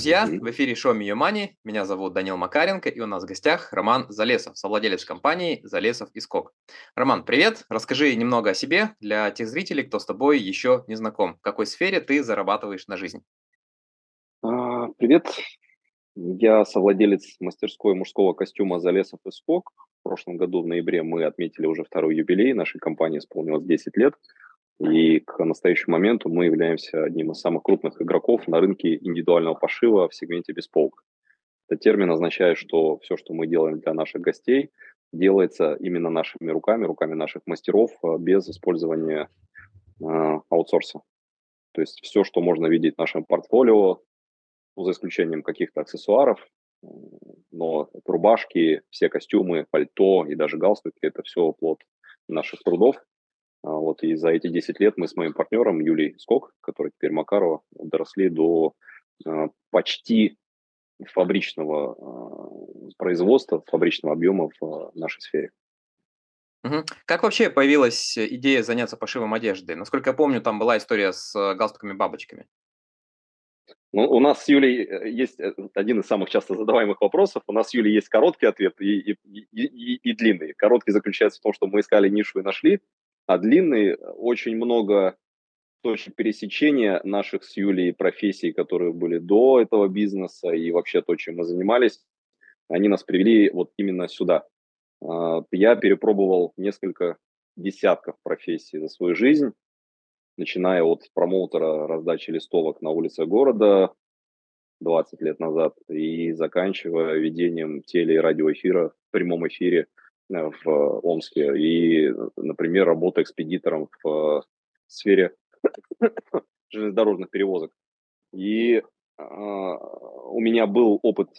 друзья, в эфире Show Me Your Money. Меня зовут Данил Макаренко, и у нас в гостях Роман Залесов, совладелец компании «Залесов и Скок». Роман, привет! Расскажи немного о себе для тех зрителей, кто с тобой еще не знаком. В какой сфере ты зарабатываешь на жизнь? Привет! Я совладелец мастерской мужского костюма «Залесов и Скок». В прошлом году в ноябре мы отметили уже второй юбилей. Нашей компании исполнилось 10 лет. И к настоящему моменту мы являемся одним из самых крупных игроков на рынке индивидуального пошива в сегменте бесполок. Этот термин означает, что все, что мы делаем для наших гостей, делается именно нашими руками, руками наших мастеров, без использования аутсорса. То есть все, что можно видеть в нашем портфолио, ну, за исключением каких-то аксессуаров, но рубашки, все костюмы, пальто и даже галстуки – это все плод наших трудов. Вот, и за эти 10 лет мы с моим партнером Юлей Скок, которая теперь Макарова, доросли до почти фабричного производства, фабричного объема в нашей сфере. Как вообще появилась идея заняться пошивом одежды? Насколько я помню, там была история с галстуками-бабочками. Ну, у нас с Юлей есть один из самых часто задаваемых вопросов. У нас с Юлей есть короткий ответ и длинный. Короткий заключается в том, что мы искали нишу и нашли. А длинный, очень много точек пересечения наших с Юлей профессий, которые были до этого бизнеса, и вообще то, чем мы занимались, они нас привели вот именно сюда. Я перепробовал несколько десятков профессий за свою жизнь, начиная от промоутера раздачи листовок на улице города 20 лет назад и заканчивая ведением теле- и радиоэфира в прямом эфире в Омске и, например, работа экспедитором в сфере железнодорожных перевозок. И у меня был опыт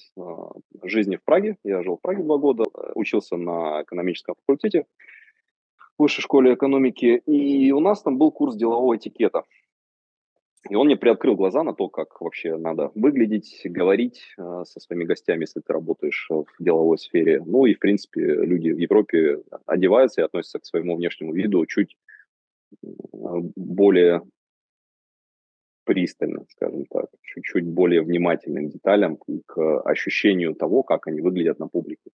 жизни в Праге. Я жил в Праге 2 года, учился на экономическом факультете в Высшей школе экономики. И у нас там был курс делового этикета. И он мне приоткрыл глаза на то, как вообще надо выглядеть, говорить со своими гостями, если ты работаешь в деловой сфере. Ну и, в принципе, люди в Европе одеваются и относятся к своему внешнему виду чуть более пристально, скажем так, чуть-чуть более внимательным деталям, к ощущению того, как они выглядят на публике.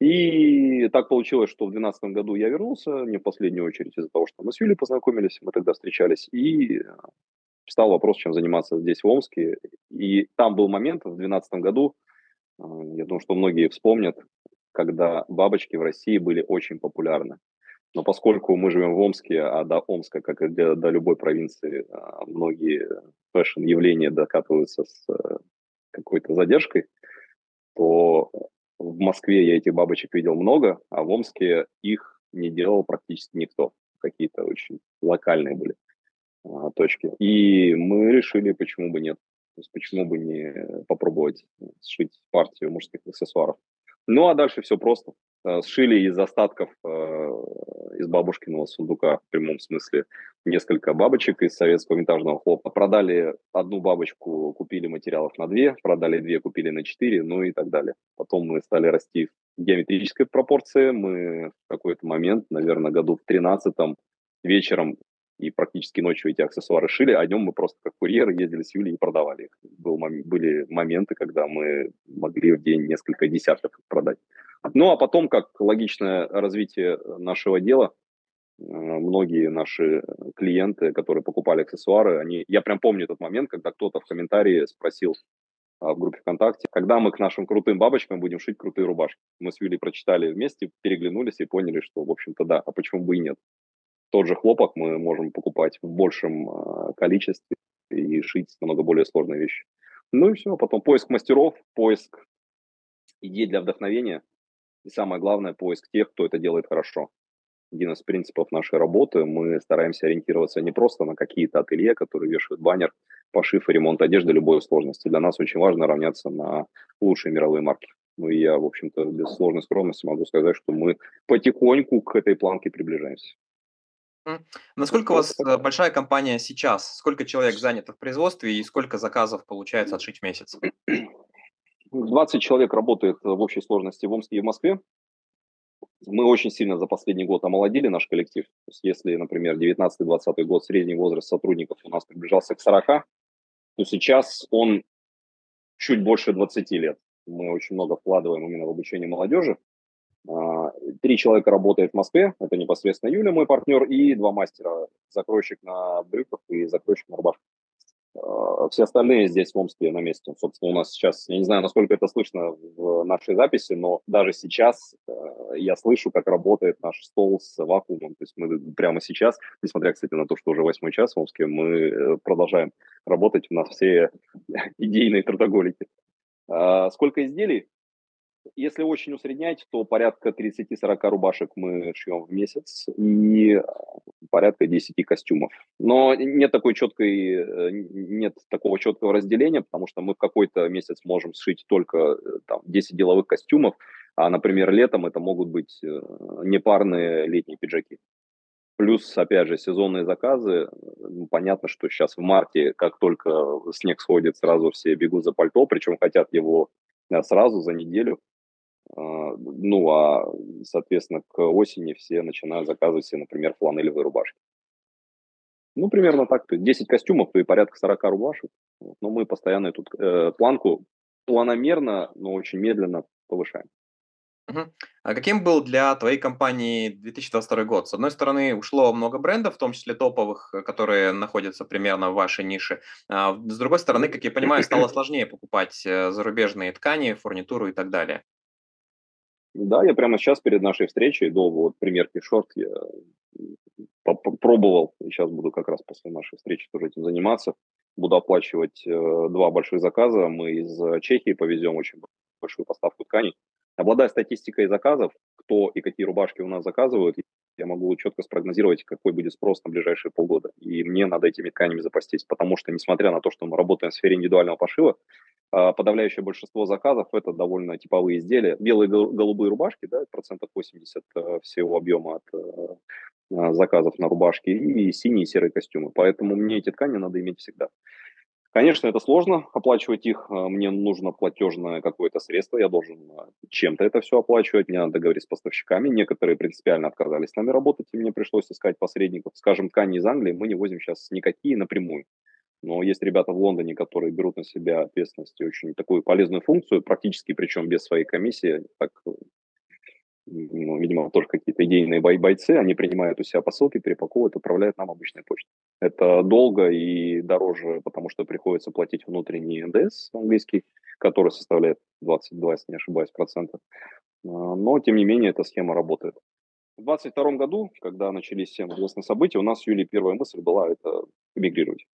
И так получилось, что в 2012 году я вернулся, не в последнюю очередь из-за того, что мы с Юлей познакомились, мы тогда встречались, и встал вопрос, чем заниматься здесь, в Омске. И там был момент в 2012 году, я думаю, что многие вспомнят, когда бабочки в России были очень популярны. Но поскольку мы живем в Омске, а до Омска, как и до любой провинции, многие фэшн-явления докатываются с какой-то задержкой, то в Москве я этих бабочек видел много, а в Омске их не делал практически никто. Какие-то очень локальные были точки. И мы решили, почему бы нет. То есть почему бы не попробовать сшить партию мужских аксессуаров. Ну, а дальше все просто. Сшили из остатков, из бабушкиного сундука, в прямом смысле, несколько бабочек из советского винтажного хлопка. Продали одну бабочку, купили материалов на 2, продали 2, купили на 4, ну и так далее. Потом мы стали расти в геометрической пропорции. Мы в какой-то момент, наверное, году в 13-м вечером и практически ночью эти аксессуары шили, а днем мы просто как курьеры ездили с Юлей и продавали их. Были моменты, когда мы могли в день несколько десятков продать. Ну, а потом, как логичное развитие нашего дела, многие наши клиенты, которые покупали аксессуары, я прям помню тот момент, когда кто-то в комментарии спросил в группе ВКонтакте, когда мы к нашим крутым бабочкам будем шить крутые рубашки. Мы с Юлей прочитали вместе, переглянулись и поняли, что, в общем-то, да, а почему бы и нет. Тот же хлопок мы можем покупать в большем количестве и шить намного более сложные вещи. Ну и все. Потом поиск мастеров, поиск идей для вдохновения. И самое главное, поиск тех, кто это делает хорошо. Один из принципов нашей работы. Мы стараемся ориентироваться не просто на какие-то ателье, которые вешают баннер, пошив и ремонт одежды любой сложности. Для нас очень важно равняться на лучшие мировые марки. Ну и я, в общем-то, без сложной скромности могу сказать, что мы потихоньку к этой планке приближаемся. Насколько у вас большая компания сейчас? Сколько человек занято в производстве и сколько заказов получается отшить в месяц? 20 человек работает в общей сложности в Омске и в Москве. Мы очень сильно за последний год омолодили наш коллектив. То есть, если, например, 19-20 год средний возраст сотрудников у нас приближался к 40, то сейчас он чуть больше 20 лет. Мы очень много вкладываем именно в обучение молодежи. 3 человека работает в Москве, это непосредственно Юля, мой партнер, и 2 мастера, закройщик на брюках и закройщик на рубашках. Все остальные здесь в Омске на месте. Собственно, у нас сейчас, я не знаю, насколько это слышно в нашей записи, но даже сейчас я слышу, как работает наш стол с вакуумом. То есть мы прямо сейчас, несмотря, кстати, на то, что уже 8 час в Омске, мы продолжаем работать, у нас все идейные трудоголики. Сколько изделий? Если очень усреднять, то порядка 30-40 рубашек мы шьем в месяц и порядка 10 костюмов. Но нет такого четкого разделения, потому что мы в какой-то месяц можем сшить только там, 10 деловых костюмов, а, например, летом это могут быть непарные летние пиджаки. Плюс, опять же, сезонные заказы. Понятно, что сейчас в марте, как только снег сходит, сразу все бегут за пальто, причем хотят его сразу за неделю. Ну, а, соответственно, к осени все начинают заказывать себе, например, фланелевые рубашки. Ну, примерно так. 10 костюмов и порядка 40 рубашек. Но мы постоянно эту планку планомерно, но очень медленно повышаем. А каким был для твоей компании 2022 год? С одной стороны, ушло много брендов, в том числе топовых, которые находятся примерно в вашей нише. А с другой стороны, как я понимаю, стало сложнее покупать зарубежные ткани, фурнитуру и так далее. Да, я прямо сейчас перед нашей встречей до примерки шорт я пробовал, и сейчас буду как раз после нашей встречи тоже этим заниматься. Буду оплачивать 2 больших заказа. Мы из Чехии повезем очень большую поставку тканей. Обладая статистикой заказов, кто и какие рубашки у нас заказывают, я могу четко спрогнозировать, какой будет спрос на ближайшие полгода. И мне надо этими тканями запастись, потому что, несмотря на то, что мы работаем в сфере индивидуального пошива, подавляющее большинство заказов – это довольно типовые изделия. Белые голубые рубашки, да, процентов 80 всего объема от заказов на рубашки, и синие и серые костюмы. Поэтому мне эти ткани надо иметь всегда. Конечно, это сложно оплачивать их, мне нужно платежное какое-то средство, я должен чем-то это все оплачивать, мне надо договориться с поставщиками, некоторые принципиально отказались с нами работать, и мне пришлось искать посредников. Скажем, ткани из Англии мы не возим сейчас никакие напрямую, но есть ребята в Лондоне, которые берут на себя ответственность и очень такую полезную функцию, практически причем без своей комиссии, так, ну, видимо, тоже какие-то идейные бойцы, они принимают у себя посылки, перепаковывают, отправляют нам обычной почтой. Это долго и дороже, потому что приходится платить внутренний НДС английский, который составляет 22, если не ошибаюсь, процентов. Но, тем не менее, эта схема работает. В 2022 году, когда начались все известные события, у нас с Юлей первая мысль была это эмигрировать.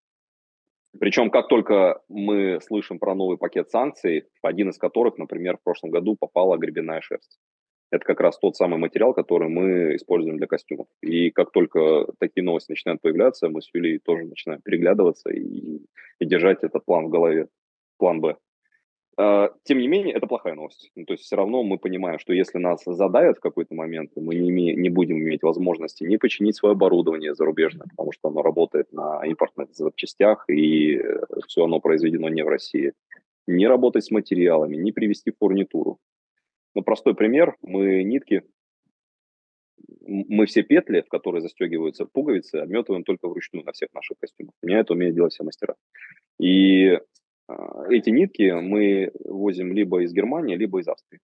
Причем, как только мы слышим про новый пакет санкций, один из которых, например, в прошлом году попала гребенная шерсть. Это как раз тот самый материал, который мы используем для костюмов. И как только такие новости начинают появляться, мы с Юлей тоже начинаем переглядываться и держать этот план в голове, план «Б». Тем не менее, это плохая новость. Ну, то есть все равно мы понимаем, что если нас задавят в какой-то момент, мы не будем иметь возможности ни починить свое оборудование зарубежное, потому что оно работает на импортных запчастях, и все оно произведено не в России. Не работать с материалами, не привезти фурнитуру. Ну, простой пример. Мы нитки, мы все петли, в которые застегиваются пуговицы, обметываем только вручную на всех наших костюмах. У меня это умеют делать все мастера. И эти нитки мы возим либо из Германии, либо из Австрии.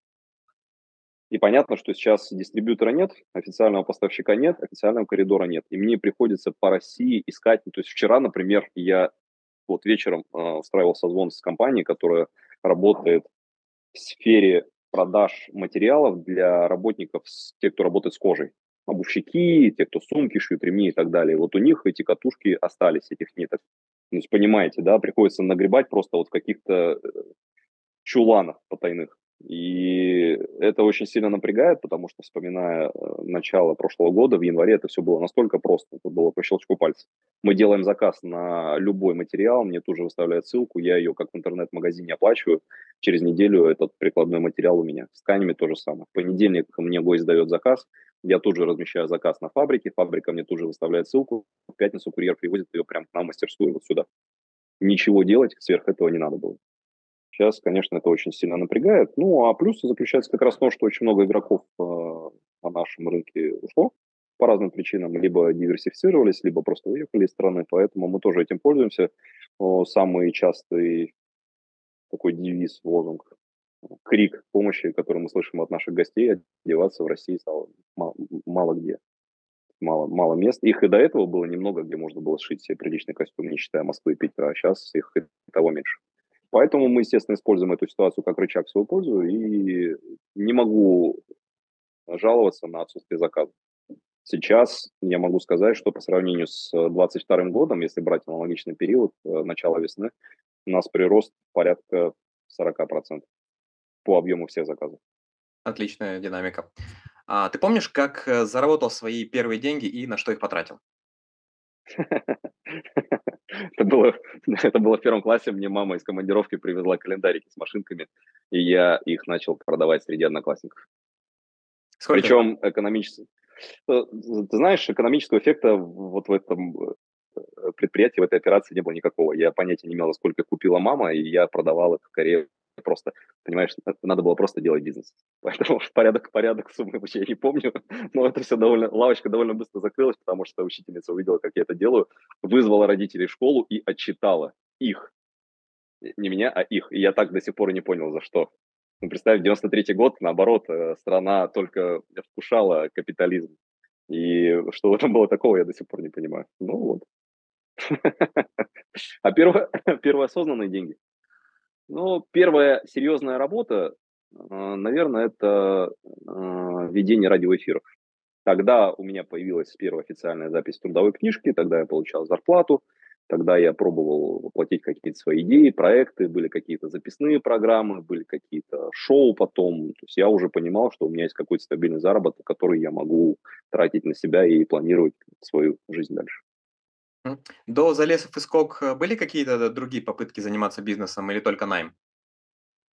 И понятно, что сейчас дистрибьютора нет, официального поставщика нет, официального коридора нет. И мне приходится по России искать. То есть вчера, например, я вот вечером устраивал созвон с компанией, которая работает в сфере продаж материалов для работников, тех, кто работает с кожей. Обувщики, те, кто сумки шьют, ремни и так далее. Вот у них эти катушки остались, этих ниток. То есть, понимаете, да, приходится нагребать просто вот в каких-то чуланах потайных. И это очень сильно напрягает, потому что, вспоминая начало прошлого года, в январе это все было настолько просто, это было по щелчку пальца. Мы делаем заказ на любой материал, мне тут же выставляют ссылку, я ее как в интернет-магазине оплачиваю, через неделю этот прикладной материал у меня. С тканями то же самое. В понедельник мне гость дает заказ, я тут же размещаю заказ на фабрике, фабрика мне тут же выставляет ссылку, в пятницу курьер привозит ее прямо к нам в мастерскую, вот сюда. Ничего делать сверх этого не надо было. Сейчас, конечно, это очень сильно напрягает. Ну, а плюс заключается как раз в том, что очень много игроков на нашем рынке ушло по разным причинам. Либо диверсифицировались, либо просто уехали из страны. Поэтому мы тоже этим пользуемся. Самый частый такой девиз, лозунг, крик помощи, который мы слышим от наших гостей, одеваться в России стало мало где. Мало мест. Их и до этого было немного, где можно было сшить себе приличный костюм, не считая Москвы и Питера, а сейчас их и того меньше. Поэтому мы, естественно, используем эту ситуацию как рычаг в свою пользу, и не могу жаловаться на отсутствие заказов. Сейчас я могу сказать, что по сравнению с 2022 годом, если брать аналогичный период, начало весны, у нас прирост порядка 40% по объему всех заказов. Отличная динамика. А ты помнишь, как заработал свои первые деньги и на что их потратил? Это было в первом классе. Мне мама из командировки привезла календарики с машинками, и я их начал продавать среди одноклассников. Причем экономически. Ты знаешь, экономического эффекта вот в этом предприятии, в этой операции не было никакого. Я понятия не имел, сколько купила мама, и я продавал их в Корее. Просто, понимаешь, надо было просто делать бизнес. Поэтому порядок суммы вообще я не помню, но это все лавочка довольно быстро закрылась, потому что учительница увидела, как я это делаю, вызвала родителей в школу и отчитала их. Не меня, а их. И я так до сих пор и не понял, за что. Ну, представь, 93-й год, наоборот, страна только вкушала капитализм. И что в этом было такого, я до сих пор не понимаю. Ну вот. А первые осознанные деньги? Ну, первая серьезная работа, наверное, это ведение радиоэфиров. Тогда у меня появилась первая официальная запись в трудовой книжке, тогда я получал зарплату, тогда я пробовал воплотить какие-то свои идеи, проекты, были какие-то записные программы, были какие-то шоу потом. То есть я уже понимал, что у меня есть какой-то стабильный заработок, который я могу тратить на себя и планировать свою жизнь дальше. До «Залесов и Скок» были какие-то другие попытки заниматься бизнесом или только найм?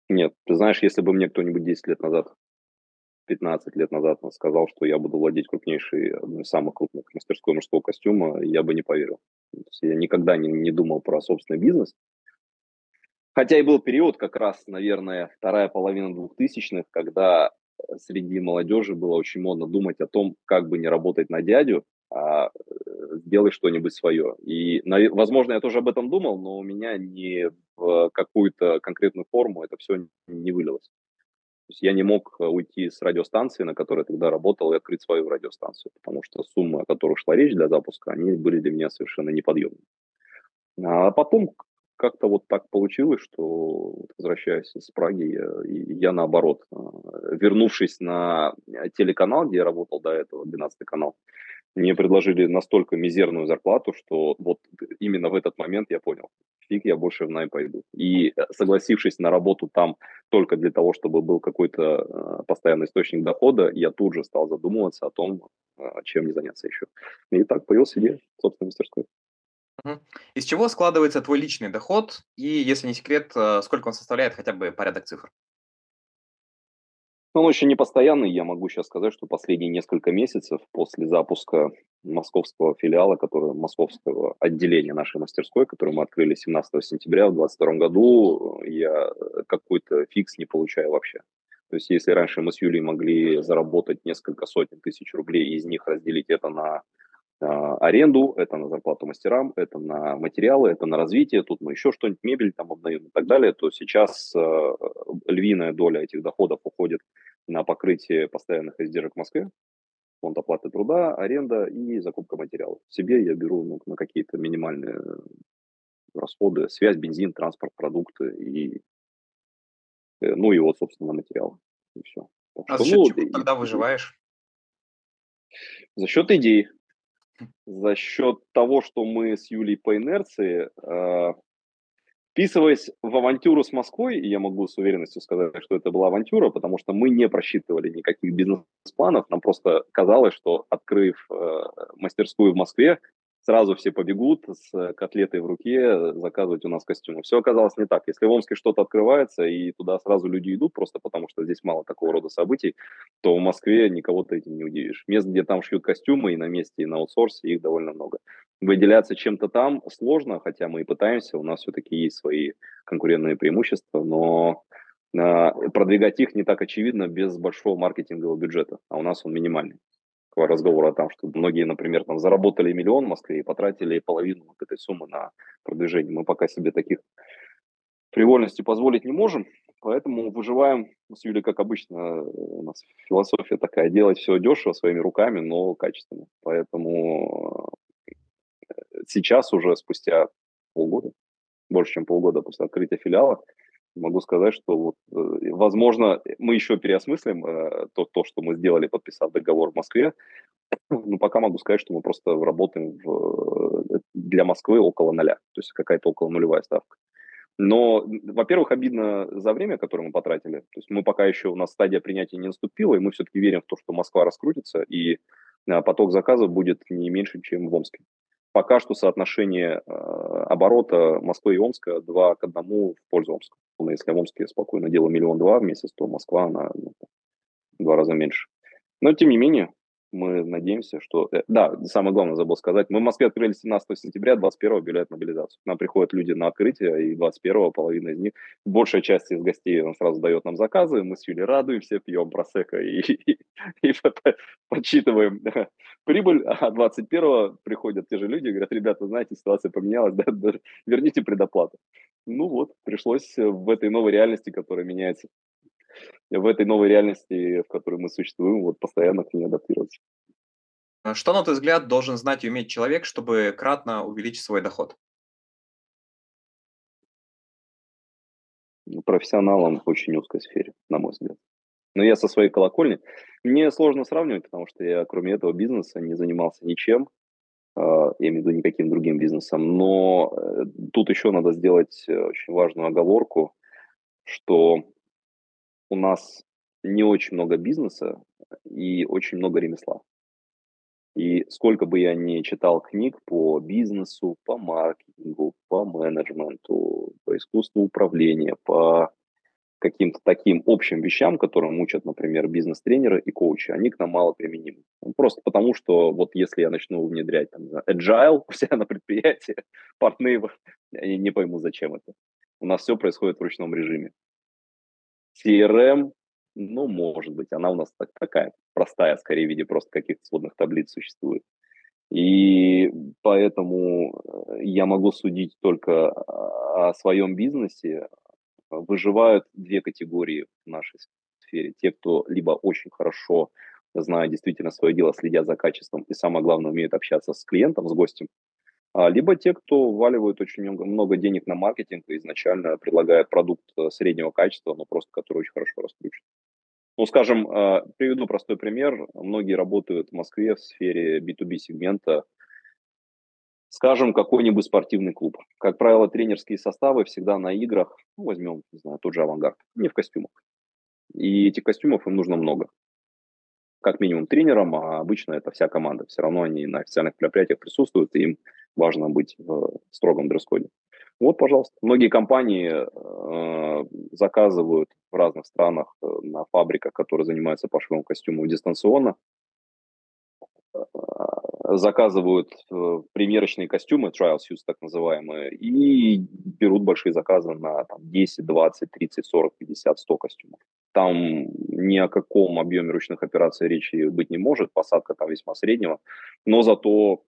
Нет, ты знаешь, если бы мне кто-нибудь 10 лет назад, 15 лет назад сказал, что я буду владеть крупнейшей, одной из самых крупных мастерской мужского костюма, я бы не поверил. Я никогда не думал про собственный бизнес. Хотя и был период, как раз, наверное, вторая половина 2000-х, когда среди молодежи было очень модно думать о том, как бы не работать на дядю, а сделай что-нибудь свое. И, возможно, я тоже об этом думал, но у меня не в какую-то конкретную форму это все не вылилось. То есть я не мог уйти с радиостанции, на которой тогда работал, и открыть свою радиостанцию, потому что суммы, о которых шла речь для запуска, они были для меня совершенно неподъемными. А потом как-то вот так получилось, что, возвращаясь из Праги, я наоборот, вернувшись на телеканал, где я работал до этого, 12-й канал, мне предложили настолько мизерную зарплату, что вот именно в этот момент я понял, фиг, я больше в найм пойду. И согласившись на работу там только для того, чтобы был какой-то постоянный источник дохода, я тут же стал задумываться о том, чем мне заняться еще. И так появилась идея собственной мастерской. Из чего складывается твой личный доход? И, если не секрет, сколько он составляет, хотя бы порядок цифр? Он очень непостоянный. Я могу сейчас сказать, что последние несколько месяцев после запуска московского филиала, московского отделения нашей мастерской, которую мы открыли 17 сентября в 2022 году, я какой-то фикс не получаю вообще. То есть если раньше мы с Юлей могли заработать несколько сотен тысяч рублей, из них разделить это на аренду, это на зарплату мастерам, это на материалы, это на развитие, тут мы еще что-нибудь, мебель там обновим и так далее, то сейчас львиная доля этих доходов уходит на покрытие постоянных издержек в Москве, фонд оплаты труда, аренда и закупка материалов. Себе я беру на какие-то минимальные расходы, связь, бензин, транспорт, продукты, и вот, собственно, материалы. И все. А за счет чего тогда выживаешь? За счет идей. За счет того, что мы с Юлей по инерции, вписываясь в авантюру с Москвой, и я могу с уверенностью сказать, что это была авантюра, потому что мы не просчитывали никаких бизнес-планов, нам просто казалось, что, открыв мастерскую в Москве, сразу все побегут с котлетой в руке заказывать у нас костюмы. Все оказалось не так. Если в Омске что-то открывается, и туда сразу люди идут, просто потому что здесь мало такого рода событий, то в Москве никого ты этим не удивишь. Мест, где там шьют костюмы, и на месте, и на аутсорсе, их довольно много. Выделяться чем-то там сложно, хотя мы и пытаемся, у нас все-таки есть свои конкурентные преимущества, но продвигать их не так очевидно без большого маркетингового бюджета, а у нас он минимальный. Разговора о том, что многие, например, там заработали миллион в Москве и потратили половину вот этой суммы на продвижение. Мы пока себе таких фривольности позволить не можем, поэтому выживаем с Юлей, как обычно. У нас философия такая: делать все дешево, своими руками, но качественно. Поэтому сейчас уже спустя полгода, больше чем полгода после открытия филиала, могу сказать, что, вот, возможно, мы еще переосмыслим то, что мы сделали, подписав договор в Москве. Но пока могу сказать, что мы просто работаем для Москвы около ноля. То есть какая-то около нулевая ставка. Но, во-первых, обидно за время, которое мы потратили. То есть мы пока еще, у нас стадия принятия не наступила, и мы все-таки верим в то, что Москва раскрутится, и поток заказов будет не меньше, чем в Омске. Пока что соотношение оборота Москвы и Омска 2:1 в пользу Омска. Если в Омске спокойно дело 1,2 миллиона в месяц, то Москва, она в 2 раза меньше. Но, тем не менее, мы надеемся, что... Да, самое главное забыл сказать. Мы в Москве открыли 17 сентября, 21-го объявляют мобилизацию. К нам приходят люди на открытие, и 21-го половина из них, большая часть из гостей, он сразу дает нам заказы, мы с Юлей радуемся, пьем просекко и подсчитываем прибыль. А 21-го приходят те же люди и говорят: ребята, знаете, ситуация поменялась, верните предоплату. Ну вот, пришлось в этой новой реальности, которая меняется, в этой новой реальности, в которой мы существуем, вот постоянно к ней адаптироваться. Что, на твой взгляд, должен знать и уметь человек, чтобы кратно увеличить свой доход? Профессионалом в очень узкой сфере, на мой взгляд. Но я со своей колокольни. Мне сложно сравнивать, потому что я, кроме этого бизнеса, не занимался ничем. Я имею в виду никаким другим бизнесом. Но тут еще надо сделать очень важную оговорку, что у нас не очень много бизнеса и очень много ремесла. И сколько бы я ни читал книг по бизнесу, по маркетингу, по менеджменту, по искусству управления, по каким-то таким общим вещам, которым учат, например, бизнес-тренеры и коучи, они к нам мало применимы. Просто потому, что вот если я начну внедрять там agile у себя на предприятии, партнеры, я не пойму, зачем это. У нас все происходит в ручном режиме. CRM, ну, может быть, она у нас такая простая, скорее, в виде просто каких-то сводных таблиц существует. И поэтому я могу судить только о своем бизнесе. Выживают две категории в нашей сфере. Те, кто либо очень хорошо знает действительно свое дело, следя за качеством и, самое главное, умеют общаться с клиентом, с гостем, либо те, кто вваливают очень много денег на маркетинг и изначально предлагают продукт среднего качества, но просто который очень хорошо раскручен. Ну, скажем, приведу простой пример. Многие работают в Москве в сфере B2B-сегмента. Скажем, какой-нибудь спортивный клуб. Как правило, тренерские составы всегда на играх. Ну, возьмем, не знаю, тот же «Авангард», не в костюмах. И этих костюмов им нужно много. Как минимум тренерам, а обычно это вся команда. Все равно они на официальных мероприятиях присутствуют, и им важно быть в строгом дресс-коде. Вот, пожалуйста. Многие компании заказывают в разных странах на фабриках, которые занимаются пошивом костюмов дистанционно, заказывают примерочные костюмы, trial suits так называемые, и берут большие заказы на там, 10, 20, 30, 40, 50, 100 костюмов. Там ни о каком объеме ручных операций речи быть не может, посадка там весьма среднего, но зато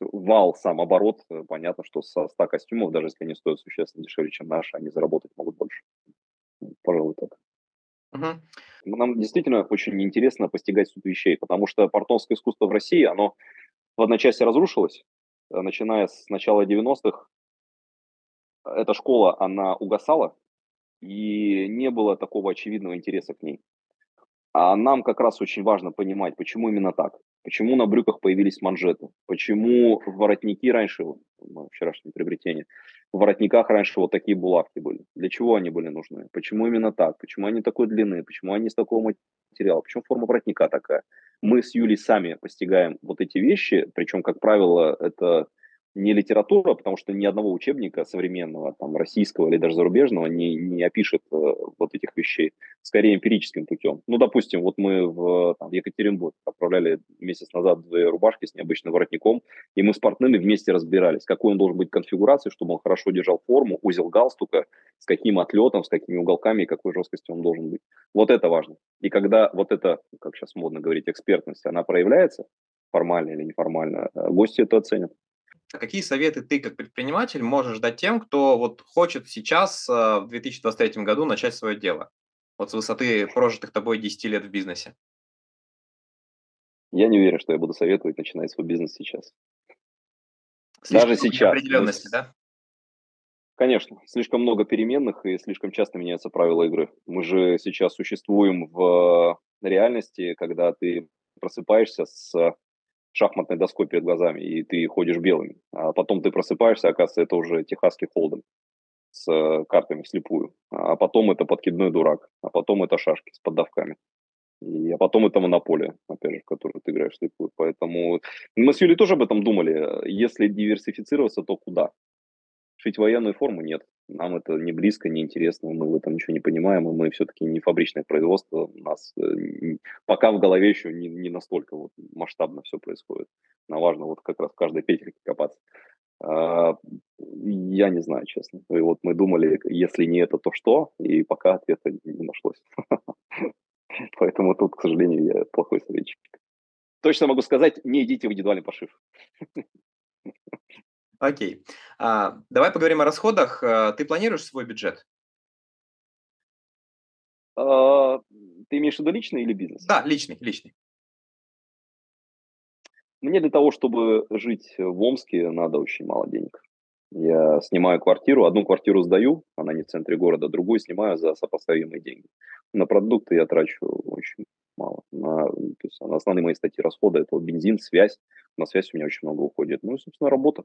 вал, сам оборот, понятно, что со 100 костюмов, даже если они стоят существенно дешевле, чем наши, они заработать могут больше. Пожалуй, так. Угу. Нам действительно очень интересно постигать суть вещей, потому что портновское искусство в России, оно в одночасье разрушилось, начиная с начала 90-х. Эта школа, она угасала, и не было такого очевидного интереса к ней. А нам как раз очень важно понимать, почему именно так. Почему на брюках появились манжеты? Почему воротники раньше, вчерашнее приобретение, в воротниках раньше вот такие булавки были? Для чего они были нужны? Почему именно так? Почему они такой длины? Почему они из такого материала? Почему форма воротника такая? Мы с Юлей сами постигаем вот эти вещи, причем, как правило, это не литература, потому что ни одного учебника современного, там, российского или даже зарубежного не опишет вот этих вещей, скорее эмпирическим путем. Ну, допустим, вот мы в Екатеринбург отправляли месяц назад 2 рубашки с необычным воротником, и мы с портными вместе разбирались, какой он должен быть конфигурации, чтобы он хорошо держал форму, узел галстука, с каким отлетом, с какими уголками и какой жесткостью он должен быть. Вот это важно. И когда вот эта, как сейчас модно говорить, экспертность, она проявляется, формально или неформально, гости это оценят. Какие советы ты, как предприниматель, можешь дать тем, кто вот хочет сейчас, в 2023 году, начать свое дело? Вот с высоты прожитых тобой 10 лет в бизнесе. Я не уверен, что я буду советовать начинать свой бизнес сейчас. Слишком даже сейчас. Определенности, да? Конечно. Слишком много переменных и слишком часто меняются правила игры. Мы же сейчас существуем в реальности, когда ты просыпаешься с шахматной доской перед глазами, и ты ходишь белыми. А потом ты просыпаешься, оказывается, это уже техасский холдем с картами вслепую. А потом это подкидной дурак. А потом это шашки с поддавками. А потом это монополия, опять же, в которую ты играешь вслепую. Поэтому мы с Юлей тоже об этом думали. Если диверсифицироваться, то куда? Шить военную форму? Нет. Нам это не близко, не интересно. Мы в этом ничего не понимаем. И мы все-таки не фабричное производство. У нас пока в голове еще не настолько вот масштабно все происходит. Нам важно вот как раз в каждой петельке копаться. Я не знаю, честно. И вот мы думали, если не это, то что? И пока ответа не нашлось. Поэтому тут, к сожалению, я плохой советчик. Точно могу сказать, не идите в индивидуальный пошив. Окей. Давай поговорим о расходах. Ты планируешь свой бюджет? Ты имеешь в виду личный или бизнес? Да, личный. Мне для того, чтобы жить в Омске, надо очень мало денег. Я снимаю квартиру, одну квартиру сдаю, она не в центре города, другую снимаю за сопоставимые деньги. На продукты я трачу очень мало. То есть основные мои статьи расхода – это бензин, связь. На связь у меня очень много уходит. Ну и, собственно, работа.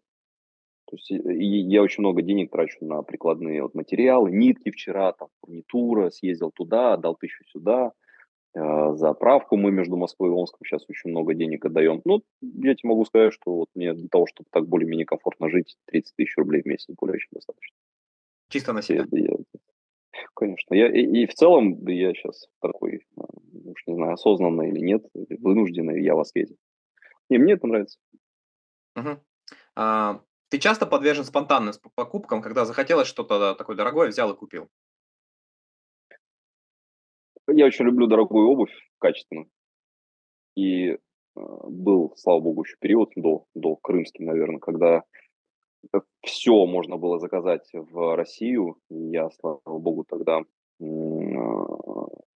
То есть я очень много денег трачу на прикладные вот материалы, нитки вчера, там, фурнитура, съездил туда, отдал 1000 сюда, заправку мы между Москвой и Омском сейчас очень много денег отдаем. Ну, я тебе могу сказать, что вот мне для того, чтобы так более-менее комфортно жить, 30 000 рублей в месяц более чем достаточно. Чисто на себя? Конечно. И в целом, я сейчас такой, уж не знаю, осознанно или нет, вынужденный, я в аскезе. И мне это нравится. Угу. Ты часто подвержен спонтанным покупкам, когда захотелось что-то такое дорогое, взял и купил? Я очень люблю дорогую обувь, качественную. И был, слава богу, еще период до крымских, наверное, когда все можно было заказать в Россию. Я, слава богу, тогда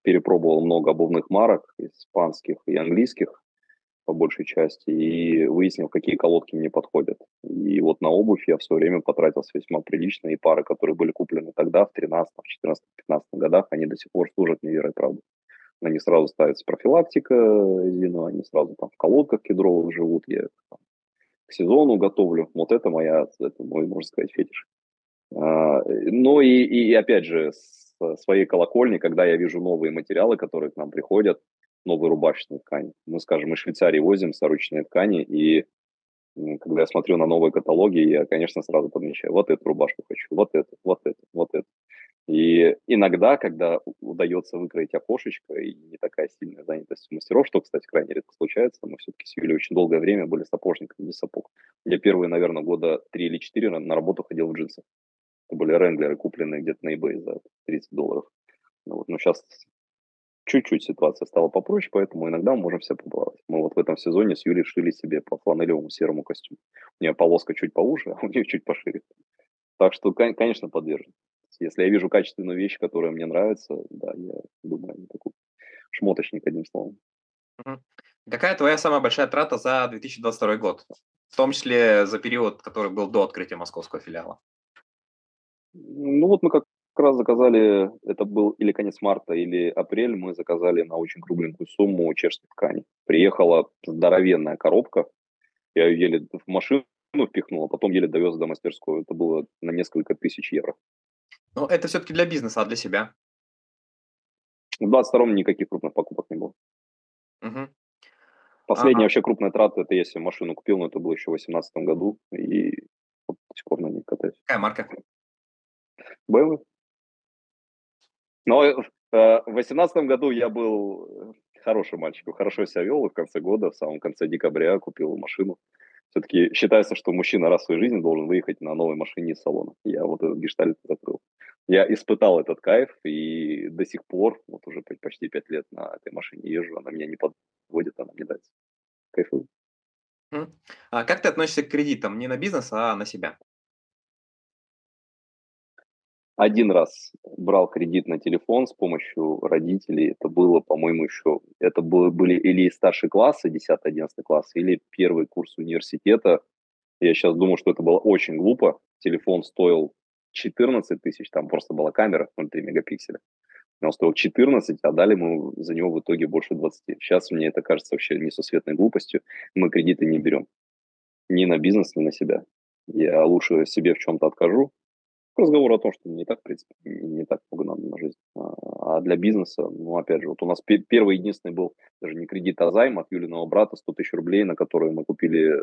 перепробовал много обувных марок, испанских и английских, по большей части, и выяснил, какие колодки мне подходят. И вот на обувь я в свое время потратился весьма прилично, и пары, которые были куплены тогда, в 13, 14, 15 годах, они до сих пор служат мне верой и правдой. На них сразу ставится профилактика резина, они сразу там в колодках кедровых живут, я там к сезону готовлю. Вот это мой, можно сказать, фетиш. Ну и опять же, с своей колокольни, когда я вижу новые материалы, которые к нам приходят, новые рубашечные ткани. Мы, скажем, из Швейцарии возим сорочные ткани, и когда я смотрю на новые каталоги, я, конечно, сразу подмечаю, вот эту рубашку хочу, вот эту. И иногда, когда удается выкроить окошечко, и не такая сильная занятость мастеров, что, кстати, крайне редко случается, мы все-таки с Юлей очень долгое время были сапожниками без сапог. Я первые, наверное, года 3 или 4 на работу ходил в джинсах. Это были ренглеры, купленные где-то на eBay за $30. Вот, но сейчас чуть-чуть ситуация стала попроще, поэтому иногда мы можем все побаловать. Мы вот в этом сезоне с Юлей шили себе по фланелевому серому костюму. У нее полоска чуть поуже, а у нее чуть пошире. Так что, конечно, подвержен. Если я вижу качественную вещь, которая мне нравится, да, я думаю, я такой шмоточник, одним словом. Какая твоя самая большая трата за 2022 год? В том числе за период, который был до открытия московского филиала. Ну вот мы как раз заказали, это был или конец марта, или апрель, мы заказали на очень кругленькую сумму чешской ткани. Приехала здоровенная коробка, я ее еле в машину впихнул, а потом еле довез до мастерской. Это было на несколько тысяч евро. Но это все-таки для бизнеса, а для себя? В 22-м никаких крупных покупок не было. Угу. Последняя вообще крупная трата, это я себе машину купил, но это было еще в 2018 году, и вот до сих пор на ней катаюсь. Какая марка? BMW. Но в 2018 году я был хорошим мальчиком, хорошо себя вел, и в конце года, в самом конце декабря купил машину. Все-таки считается, что мужчина раз в своей жизни должен выехать на новой машине из салона. Я вот этот гештальт закрыл. Я испытал этот кайф, и до сих пор, вот уже почти 5 лет на этой машине езжу, она меня не подводит, она мне нравится. Кайфую. А как ты относишься к кредитам? Не на бизнес, а на себя? Один раз брал кредит на телефон с помощью родителей. Это было, по-моему, еще... Это были или старшие классы, 10-11 класс, или первый курс университета. Я сейчас думаю, что это было очень глупо. Телефон стоил 14 тысяч, там просто была камера 0,3 мегапикселя. Он стоил 14, а дали мы за него в итоге больше 20. Сейчас мне это кажется вообще несусветной глупостью. Мы кредиты не берем. Ни на бизнес, ни на себя. Я лучше себе в чем-то откажу. Разговор о том, что не так, в принципе, не так много надо на жизнь. А для бизнеса, ну, опять же, вот у нас первый единственный был даже не кредит, а займ от Юлиного брата, 100 тысяч рублей, на которые мы купили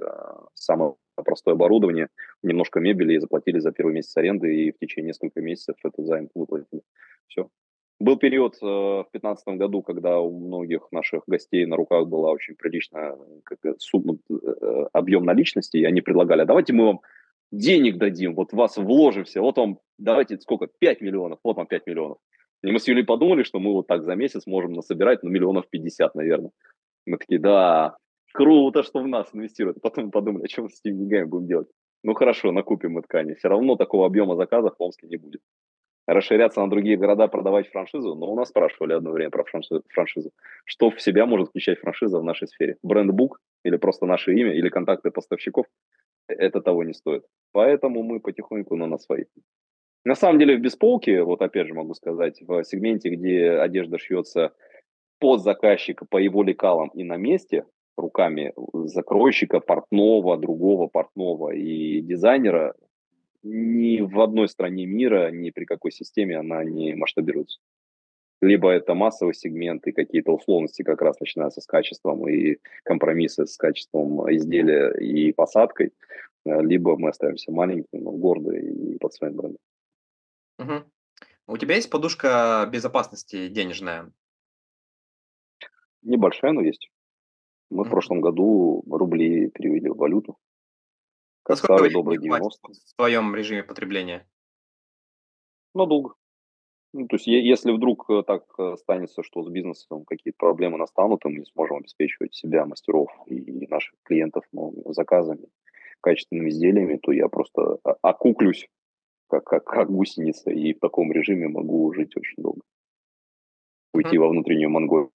самое простое оборудование, немножко мебели и заплатили за первый месяц аренды, и в течение нескольких месяцев этот займ выплатили. Все. Был период в 2015 году, когда у многих наших гостей на руках была очень приличная объем наличности, и они предлагали, давайте мы вам денег дадим, вот вас вложимся, вот вам, давайте, сколько, 5 миллионов, вот вам 5 миллионов. И мы с Юлей подумали, что мы вот так за месяц можем насобирать, ну, миллионов 50, наверное. Мы такие, да, круто, что в нас инвестируют. Потом мы подумали, а что мы с этими деньгами будем делать? Ну, хорошо, накупим мы ткани. Все равно такого объема заказов в Омске не будет. Расширяться на другие города, продавать франшизу? Ну, у нас спрашивали одно время про франшизу. Что в себя может включать франшиза в нашей сфере? Брендбук или просто наше имя, или контакты поставщиков? Это того не стоит. Поэтому мы потихоньку, но на свои. На самом деле в бесполке, вот опять же могу сказать, в сегменте, где одежда шьется под заказчика, по его лекалам и на месте, руками закройщика, портного, другого портного и дизайнера, ни в одной стране мира, ни при какой системе она не масштабируется. Либо это массовый сегмент и какие-то условности как раз начинаются с качеством и компромиссы с качеством изделия и посадкой, либо мы остаемся маленькими, но гордые и под своим брендом. Угу. У тебя есть подушка безопасности денежная? Небольшая, но есть. Мы в прошлом году рубли перевели в валюту. Как старый добрый 90. В твоем режиме потребления? Но долго. Ну, то есть, если вдруг так станется, что с бизнесом какие-то проблемы настанут, и мы не сможем обеспечивать себя, мастеров и наших клиентов новыми заказами, качественными изделиями, то я просто окуклюсь, как гусеница, и в таком режиме могу жить очень долго. Уйти во внутреннюю Монголию.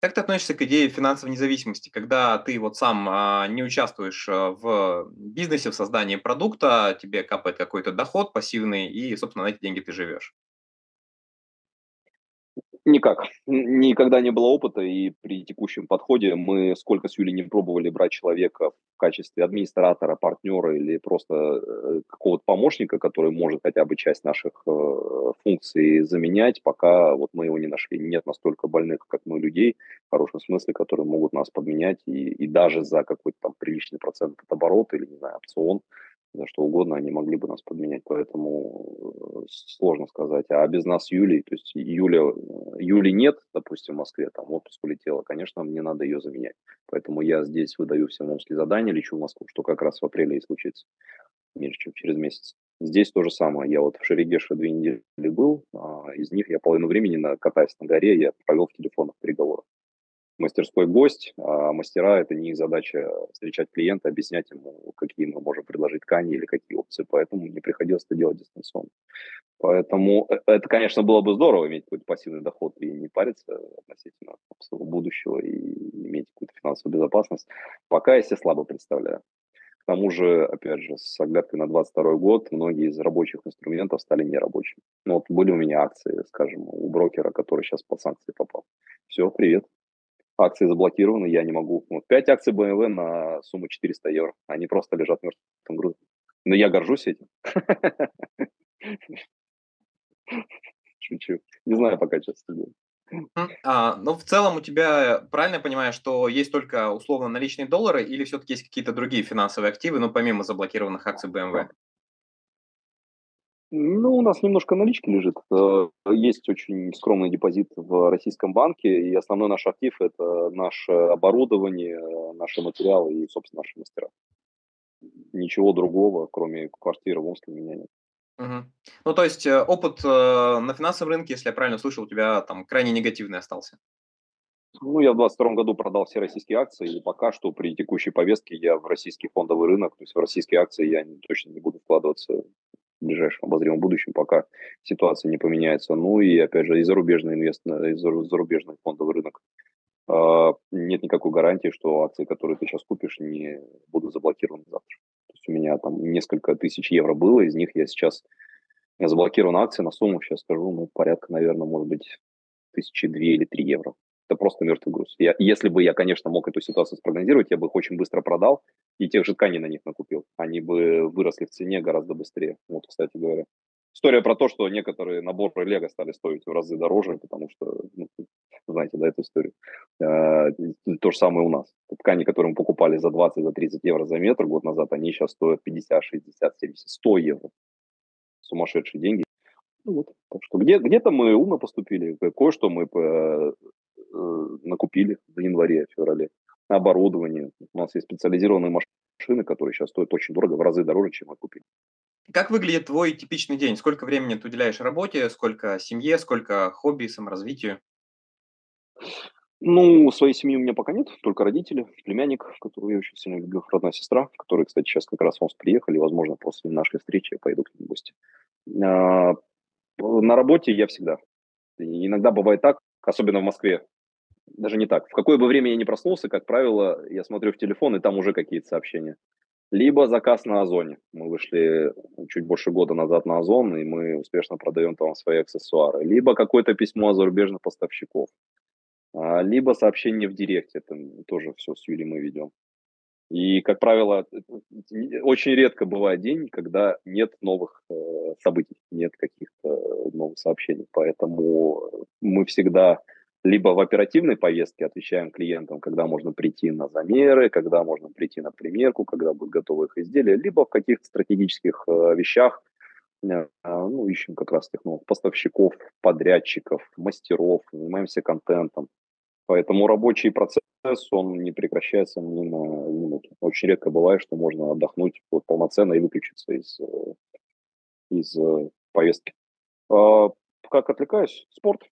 Как ты относишься к идее финансовой независимости, когда ты вот сам не участвуешь в бизнесе, в создании продукта, тебе капает какой-то доход пассивный, и, собственно, на эти деньги ты живешь? Никак. Никогда не было опыта, и при текущем подходе мы сколько с Юлей не пробовали брать человека в качестве администратора, партнера или просто какого-то помощника, который может хотя бы часть наших функций заменять, пока вот мы его не нашли. Нет настолько больных, как мы, людей, в хорошем смысле, которые могут нас подменять, и даже за какой-то там приличный процент от оборота или, не знаю, опцион, за что угодно, они могли бы нас подменять, поэтому сложно сказать. А без нас Юли, то есть Юли нет, допустим, в Москве, там в отпуск улетела, конечно, мне надо ее заменять. Поэтому я здесь выдаю всем омские задания, лечу в Москву, что как раз в апреле и случится, меньше, чем через месяц. Здесь то же самое. Я вот в Шерегеше 2 недели был, а из них я половину времени, катаясь на горе, я провел в телефонных переговорах. Мастерской гость, а мастера – это не их задача встречать клиента, объяснять ему, какие мы можем предложить ткани или какие опции, поэтому мне приходилось это делать дистанционно. Поэтому это, конечно, было бы здорово иметь какой-то пассивный доход и не париться относительно своего будущего и иметь какую-то финансовую безопасность. Пока я себе слабо представляю. К тому же, опять же, с оглядкой на 2022 год многие из рабочих инструментов стали нерабочими. Ну, вот были у меня акции, скажем, у брокера, который сейчас под санкции попал. Все, привет. Акции заблокированы, я не могу. Вот 5 акций BMW на сумму 400 евро. Они просто лежат мертвым грузом. Но я горжусь этим. Шучу. Не знаю пока, честно говоря. Но в целом у тебя, правильно я понимаю, что есть только условно наличные доллары или все-таки есть какие-то другие финансовые активы, но помимо заблокированных акций BMW? Ну, у нас немножко налички лежит. Есть очень скромный депозит в российском банке, и основной наш актив – это наше оборудование, наши материалы и, собственно, наши мастера. Ничего другого, кроме квартиры в Омске, у меня нет. Угу. Ну, то есть опыт на финансовом рынке, если я правильно слышал, у тебя там крайне негативный остался. Ну, я в 2022 году продал все российские акции, и пока что при текущей повестке я в российский фондовый рынок, то есть в российские акции я точно не буду вкладываться в ближайшем обозримом будущем, пока ситуация не поменяется. Ну и, опять же, и зарубежный фондовый рынок. Нет никакой гарантии, что акции, которые ты сейчас купишь, не будут заблокированы завтра. То есть у меня там несколько тысяч евро было, из них я сейчас заблокирован акции на сумму, сейчас скажу, ну, порядка, наверное, может быть, 1200 или 3 евро. Это просто мертвый груз. Если бы я, конечно, мог эту ситуацию спрогнозировать, я бы их очень быстро продал и тех же тканей на них накупил. Они бы выросли в цене гораздо быстрее. Вот, кстати говоря. История про то, что некоторые наборы Лего стали стоить в разы дороже, потому что, ну, знаете, да, эту историю. То же самое у нас. Ткани, которые мы покупали за 20, за 30 евро за метр год назад, они сейчас стоят 50, 60, 70, 100 евро. Сумасшедшие деньги. Ну, вот. Так что где-то мы умно поступили, кое-что мы накупили в январе, феврале. На оборудование. У нас есть специализированные машины, которые сейчас стоят очень дорого, в разы дороже, чем мы купили. Как выглядит твой типичный день? Сколько времени ты уделяешь работе, сколько семье, сколько хобби, саморазвитию? Ну, своей семьи у меня пока нет, только родители, племянник, которого я очень сильно люблю, родная сестра, которые, кстати, сейчас как раз в Омск приехали, возможно, после нашей встречи я пойду к ним в гости. На работе я всегда. Иногда бывает так, особенно в Москве, даже не так. В какое бы время я ни проснулся, как правило, я смотрю в телефон, и там уже какие-то сообщения. Либо заказ на Озоне. Мы вышли чуть больше года назад на Озон, и мы успешно продаем там свои аксессуары. Либо какое-то письмо от зарубежных поставщиков. Либо сообщение в Директе. Это тоже все с Юлей мы ведем. И, как правило, очень редко бывает день, когда нет новых событий, нет каких-то новых сообщений. Поэтому мы всегда... Либо в оперативной повестке отвечаем клиентам, когда можно прийти на замеры, когда можно прийти на примерку, когда будут готовы их изделия, либо в каких-то стратегических вещах, ну, ищем как раз технологов, поставщиков, подрядчиков, мастеров, занимаемся контентом. Поэтому рабочий процесс, он не прекращается ни на минуту. Очень редко бывает, что можно отдохнуть вот полноценно и выключиться из повестки. Как отвлекаюсь? Спорт.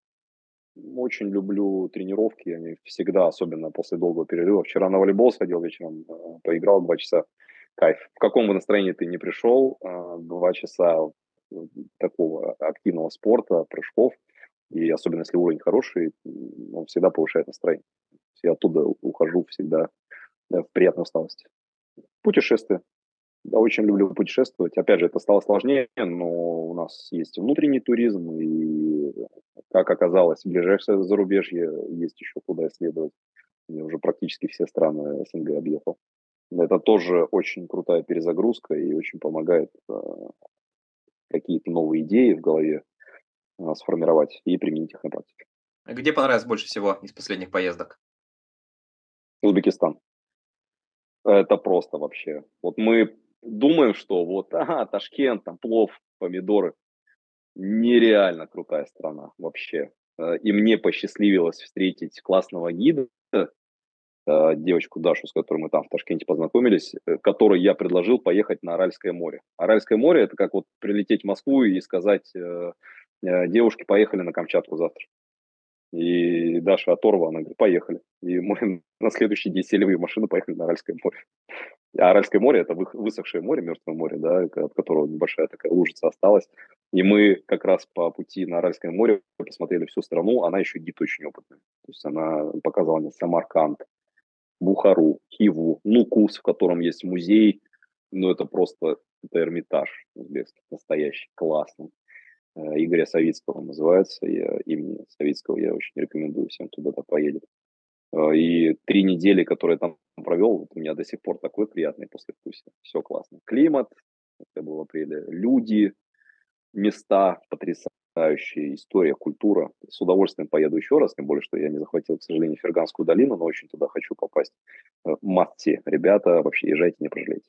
Очень люблю тренировки, они всегда, особенно после долгого перерыва. Вчера на волейбол сходил вечером, поиграл 2 часа, кайф. В каком бы настроении ты не пришел, 2 часа такого активного спорта, прыжков, и особенно если уровень хороший, он всегда повышает настроение. Я оттуда ухожу всегда в приятной усталости. Путешествия. Я очень люблю путешествовать. Опять же, это стало сложнее, но у нас есть внутренний туризм, и, как оказалось, в ближайшее зарубежье есть еще куда исследовать. Я уже практически все страны СНГ объехал. Это тоже очень крутая перезагрузка и очень помогает какие-то новые идеи в голове сформировать и применить их на практике. Где понравилось больше всего из последних поездок? Узбекистан. Это просто вообще. Вот мы... Думаем, что вот, ага, Ташкент, там плов, помидоры. Нереально крутая страна вообще. И мне посчастливилось встретить классного гида, девочку Дашу, с которой мы там в Ташкенте познакомились, которой я предложил поехать на Аральское море. Аральское море – это как вот прилететь в Москву и сказать девушке, поехали на Камчатку завтра. И Даша оторва, она говорит, поехали. И мы на следующий день сели в машину, поехали на Аральское море. А Аральское море – это высохшее море, мертвое море, да, от которого небольшая такая лужица осталась. И мы как раз по пути на Аральское море посмотрели всю страну. Она еще гид очень опытная. То есть она показала мне Самарканд, Бухару, Хиву, Нукус, в котором есть музей. Ну, это просто это Эрмитаж узбекский, настоящий, классный. Игоря Савицкого называется. Имени Савицкого я очень рекомендую всем, кто туда поедет. И 3 недели, которые я там провел, у меня до сих пор такой приятный послевкусие. Все классно. Климат, это было в апреле, люди, места потрясающие, история, культура. С удовольствием поеду еще раз, тем более, что я не захватил, к сожалению, Ферганскую долину, но очень туда хочу попасть. Матти, ребята, вообще езжайте, не пожалейте.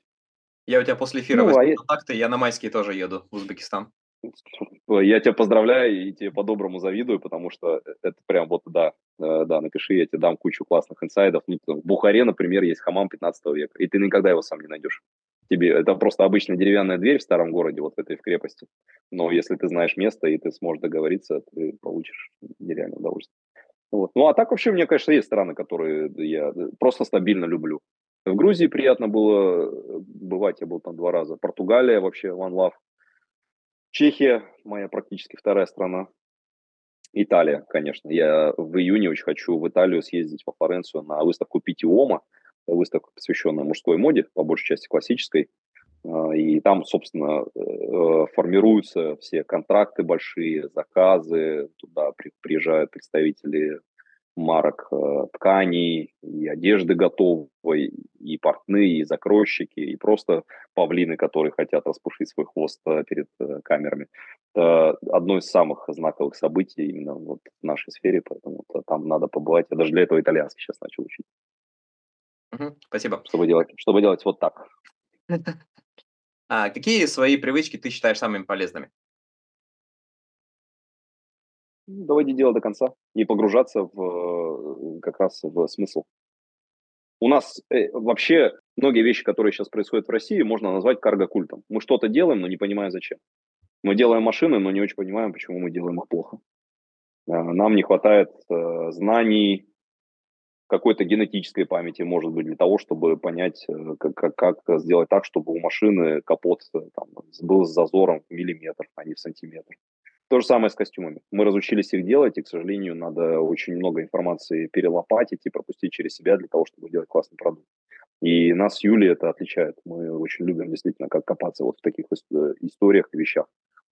Я у тебя после эфира возьму контакты, я на майские тоже еду в Узбекистан. Я тебя поздравляю и тебе по-доброму завидую, потому что это прям вот, да, напиши, я тебе дам кучу классных инсайдов. В Бухаре, например, есть хамам 15 века, и ты никогда его сам не найдешь. Это просто обычная деревянная дверь в старом городе, вот в этой в крепости. Но если ты знаешь место и ты сможешь договориться, ты получишь нереальное удовольствие. Вот. Ну, а так вообще у меня, конечно, есть страны, которые я просто стабильно люблю. В Грузии приятно было бывать, я был там 2 раза. Португалия вообще, one love. Чехия, моя практически вторая страна. Италия, конечно. Я в июне очень хочу в Италию съездить, во Флоренцию, на выставку Питиома, выставка, посвященная мужской моде, по большей части классической. И там, собственно, формируются все контракты большие, заказы. Туда приезжают представители марок тканей, и одежды готовой, и портные, и закройщики, и просто павлины, которые хотят распушить свой хвост перед камерами. Это одно из самых знаковых событий именно вот в нашей сфере, поэтому там надо побывать. Я даже для этого итальянский сейчас начал учить. Спасибо. Чтобы делать вот так. А какие свои привычки ты считаешь самыми полезными? Доводить дело до конца и погружаться в, как раз в смысл. У нас вообще многие вещи, которые сейчас происходят в России, можно назвать карго-культом. Мы что-то делаем, но не понимаем зачем. Мы делаем машины, но не очень понимаем, почему мы делаем их плохо. Нам не хватает знаний, какой-то генетической памяти, может быть, для того, чтобы понять, как сделать так, чтобы у машины капот там был с зазором в миллиметр, а не в сантиметр. То же самое с костюмами. Мы разучились их делать, и, к сожалению, надо очень много информации перелопатить и пропустить через себя для того, чтобы делать классный продукт. И нас с Юлей это отличает. Мы очень любим действительно как копаться вот в таких историях и вещах.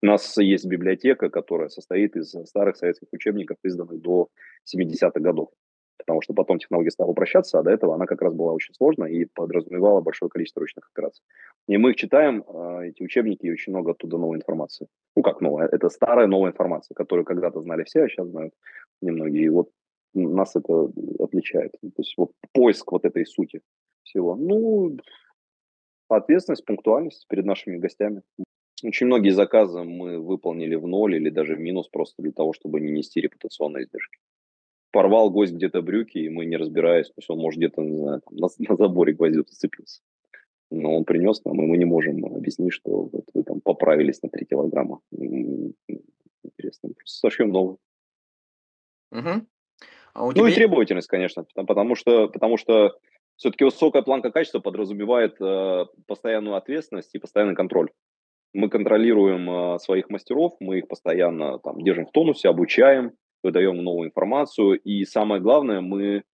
У нас есть библиотека, которая состоит из старых советских учебников, изданных до 70-х годов. Потому что потом технология стала упрощаться, а до этого она как раз была очень сложной и подразумевала большое количество ручных операций. И мы их читаем, эти учебники, и очень много оттуда новой информации. Ну как новая? Это старая новая информация, которую когда-то знали все, а сейчас знают немногие. И вот нас это отличает. То есть вот поиск вот этой сути всего. Ну, ответственность, пунктуальность перед нашими гостями. Очень многие заказы мы выполнили в ноль или даже в минус просто для того, чтобы не нести репутационные издержки. Порвал гость где-то брюки, и мы не разбираясь, то есть он, может, где-то, не знаю, там, на заборе гвоздю зацепился. Но он принес нам, и мы не можем объяснить, что вот, вы там поправились на 3 килограмма. Интересно. Совсем новый. Угу. А у тебя... Ну и требовательность, конечно, потому что все-таки высокая планка качества подразумевает постоянную ответственность и постоянный контроль. Мы контролируем своих мастеров, мы их постоянно там держим в тонусе, обучаем, выдаем новую информацию, и самое главное, мы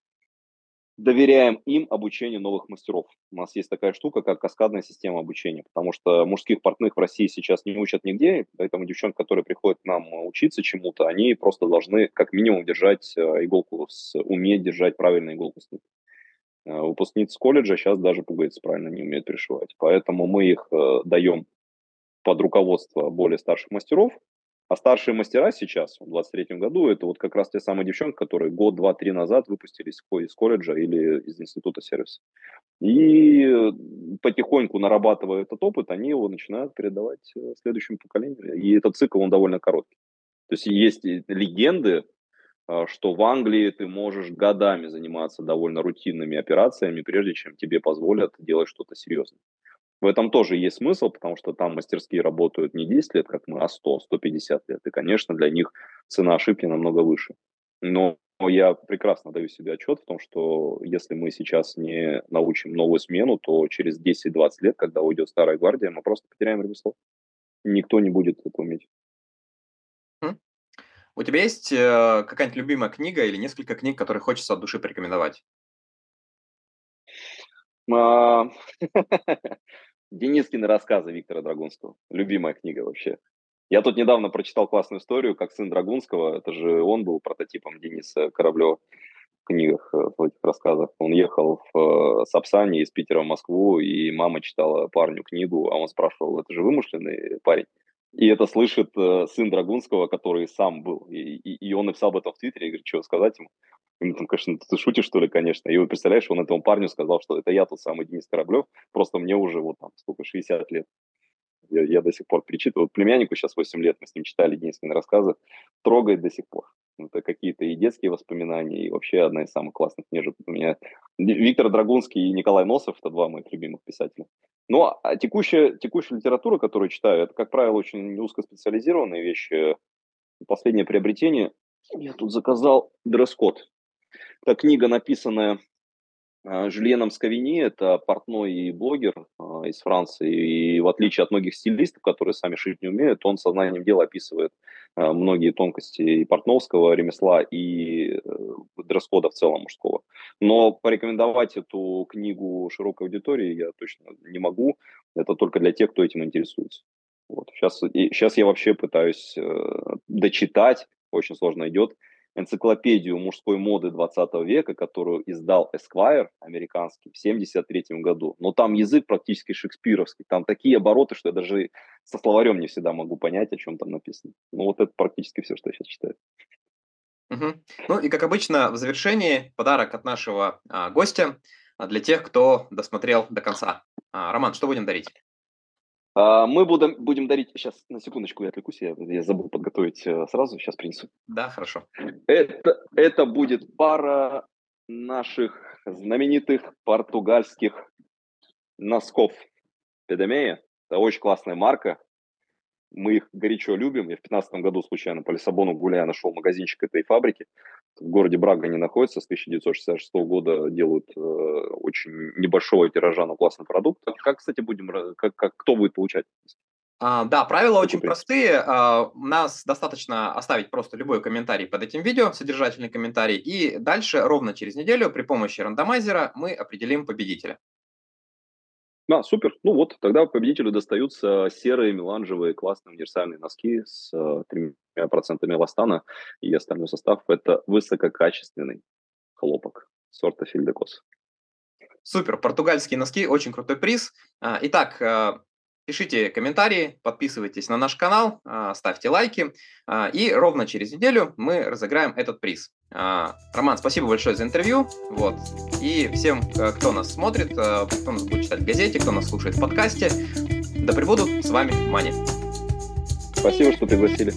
доверяем им обучению новых мастеров. У нас есть такая штука, как каскадная система обучения, потому что мужских портных в России сейчас не учат нигде, поэтому девчонки, которые приходят к нам учиться чему-то, они просто должны как минимум уметь держать правильно иголку с ним. Выпускницы колледжа сейчас даже пуговицы правильно не умеют пришивать, поэтому мы их даем под руководство более старших мастеров. А старшие мастера сейчас, в 23-м году, это вот как раз те самые девчонки, которые год, два, три назад выпустились из колледжа или из института сервиса. И потихоньку, нарабатывая этот опыт, они его начинают передавать следующему поколению. И этот цикл, он довольно короткий. То есть есть легенды, что в Англии ты можешь годами заниматься довольно рутинными операциями, прежде чем тебе позволят делать что-то серьезное. В этом тоже есть смысл, потому что там мастерские работают не 10 лет, как мы, а 100, 150 лет. И, конечно, для них цена ошибки намного выше. Но я прекрасно даю себе отчет в том, что если мы сейчас не научим новую смену, то через 10-20 лет, когда уйдет старая гвардия, мы просто потеряем ремесло. Никто не будет это уметь. У тебя есть какая-нибудь любимая книга или несколько книг, которые хочется от души порекомендовать? Денискины рассказы Виктора Драгунского. Любимая книга вообще. Я тут недавно прочитал классную историю, как сын Драгунского, это же он был прототипом Дениса Кораблева в книгах, в этих рассказах. Он ехал в Сапсане из Питера в Москву, и мама читала парню книгу, а он спрашивал, это же вымышленный парень? И это слышит сын Драгунского, который сам был. И он написал об этом в Твиттере, и говорит, что сказать ему? И там, конечно, ты шутишь, что ли, конечно. И вы представляешь, он этому парню сказал, что это я тот самый Денис Кораблев, просто мне уже вот там сколько, 60 лет. Я до сих пор перечитываю. Племяннику сейчас 8 лет, мы с ним читали Денискины рассказы. Трогает до сих пор. Это какие-то и детские воспоминания, и вообще одна из самых классных книжек у меня. Виктор Драгунский и Николай Носов – это два моих любимых писателя. Но текущая литература, которую читаю, это, как правило, очень узкоспециализированные вещи. Последнее приобретение Я тут заказал дресс-код. Это книга, написанная Жульеном Скавини, это портной и блогер из Франции, и в отличие от многих стилистов, которые сами шить не умеют, он сознанием дела описывает многие тонкости и портновского ремесла, и дресс-кода в целом мужского. Но порекомендовать эту книгу широкой аудитории я точно не могу, это только для тех, кто этим интересуется. Вот. Сейчас я вообще пытаюсь дочитать, очень сложно идет, энциклопедию мужской моды 20 века, которую издал Esquire американский в 1973 году. Но там язык практически шекспировский. Там такие обороты, что я даже со словарем не всегда могу понять, о чем там написано. Ну вот это практически все, что я сейчас читаю. Угу. Ну и как обычно в завершении подарок от нашего гостя для тех, кто досмотрел до конца. Роман, что будем дарить? Мы будем дарить... Сейчас, на секундочку, я отвлекусь, я забыл подготовить сразу, сейчас принесу. Да, хорошо. Это будет пара наших знаменитых португальских носков Педомея. Это очень классная марка. Мы их горячо любим. Я в 2015 году случайно по Лиссабону гуляя нашел магазинчик этой фабрики. В городе Брага они находятся. С 1966 года делают очень небольшого тиража, но классный продукт. Как, кстати, будем, кто будет получать? Да, правила очень простые. Нас достаточно оставить просто любой комментарий под этим видео, содержательный комментарий. И дальше, ровно через неделю, при помощи рандомайзера мы определим победителя. Да, супер. Ну вот, тогда победителю достаются серые, меланжевые, классные универсальные носки с 3% эластана и остальной состав. Это высококачественный хлопок сорта Фильдекос. Супер. Португальские носки. Очень крутой приз. Итак, пишите комментарии, подписывайтесь на наш канал, ставьте лайки. И ровно через неделю мы разыграем этот приз. Роман, спасибо большое за интервью. Вот. И всем, кто нас смотрит, кто нас будет читать в газете, кто нас слушает в подкасте, да пребудут с вами Мани. Спасибо, что пригласили.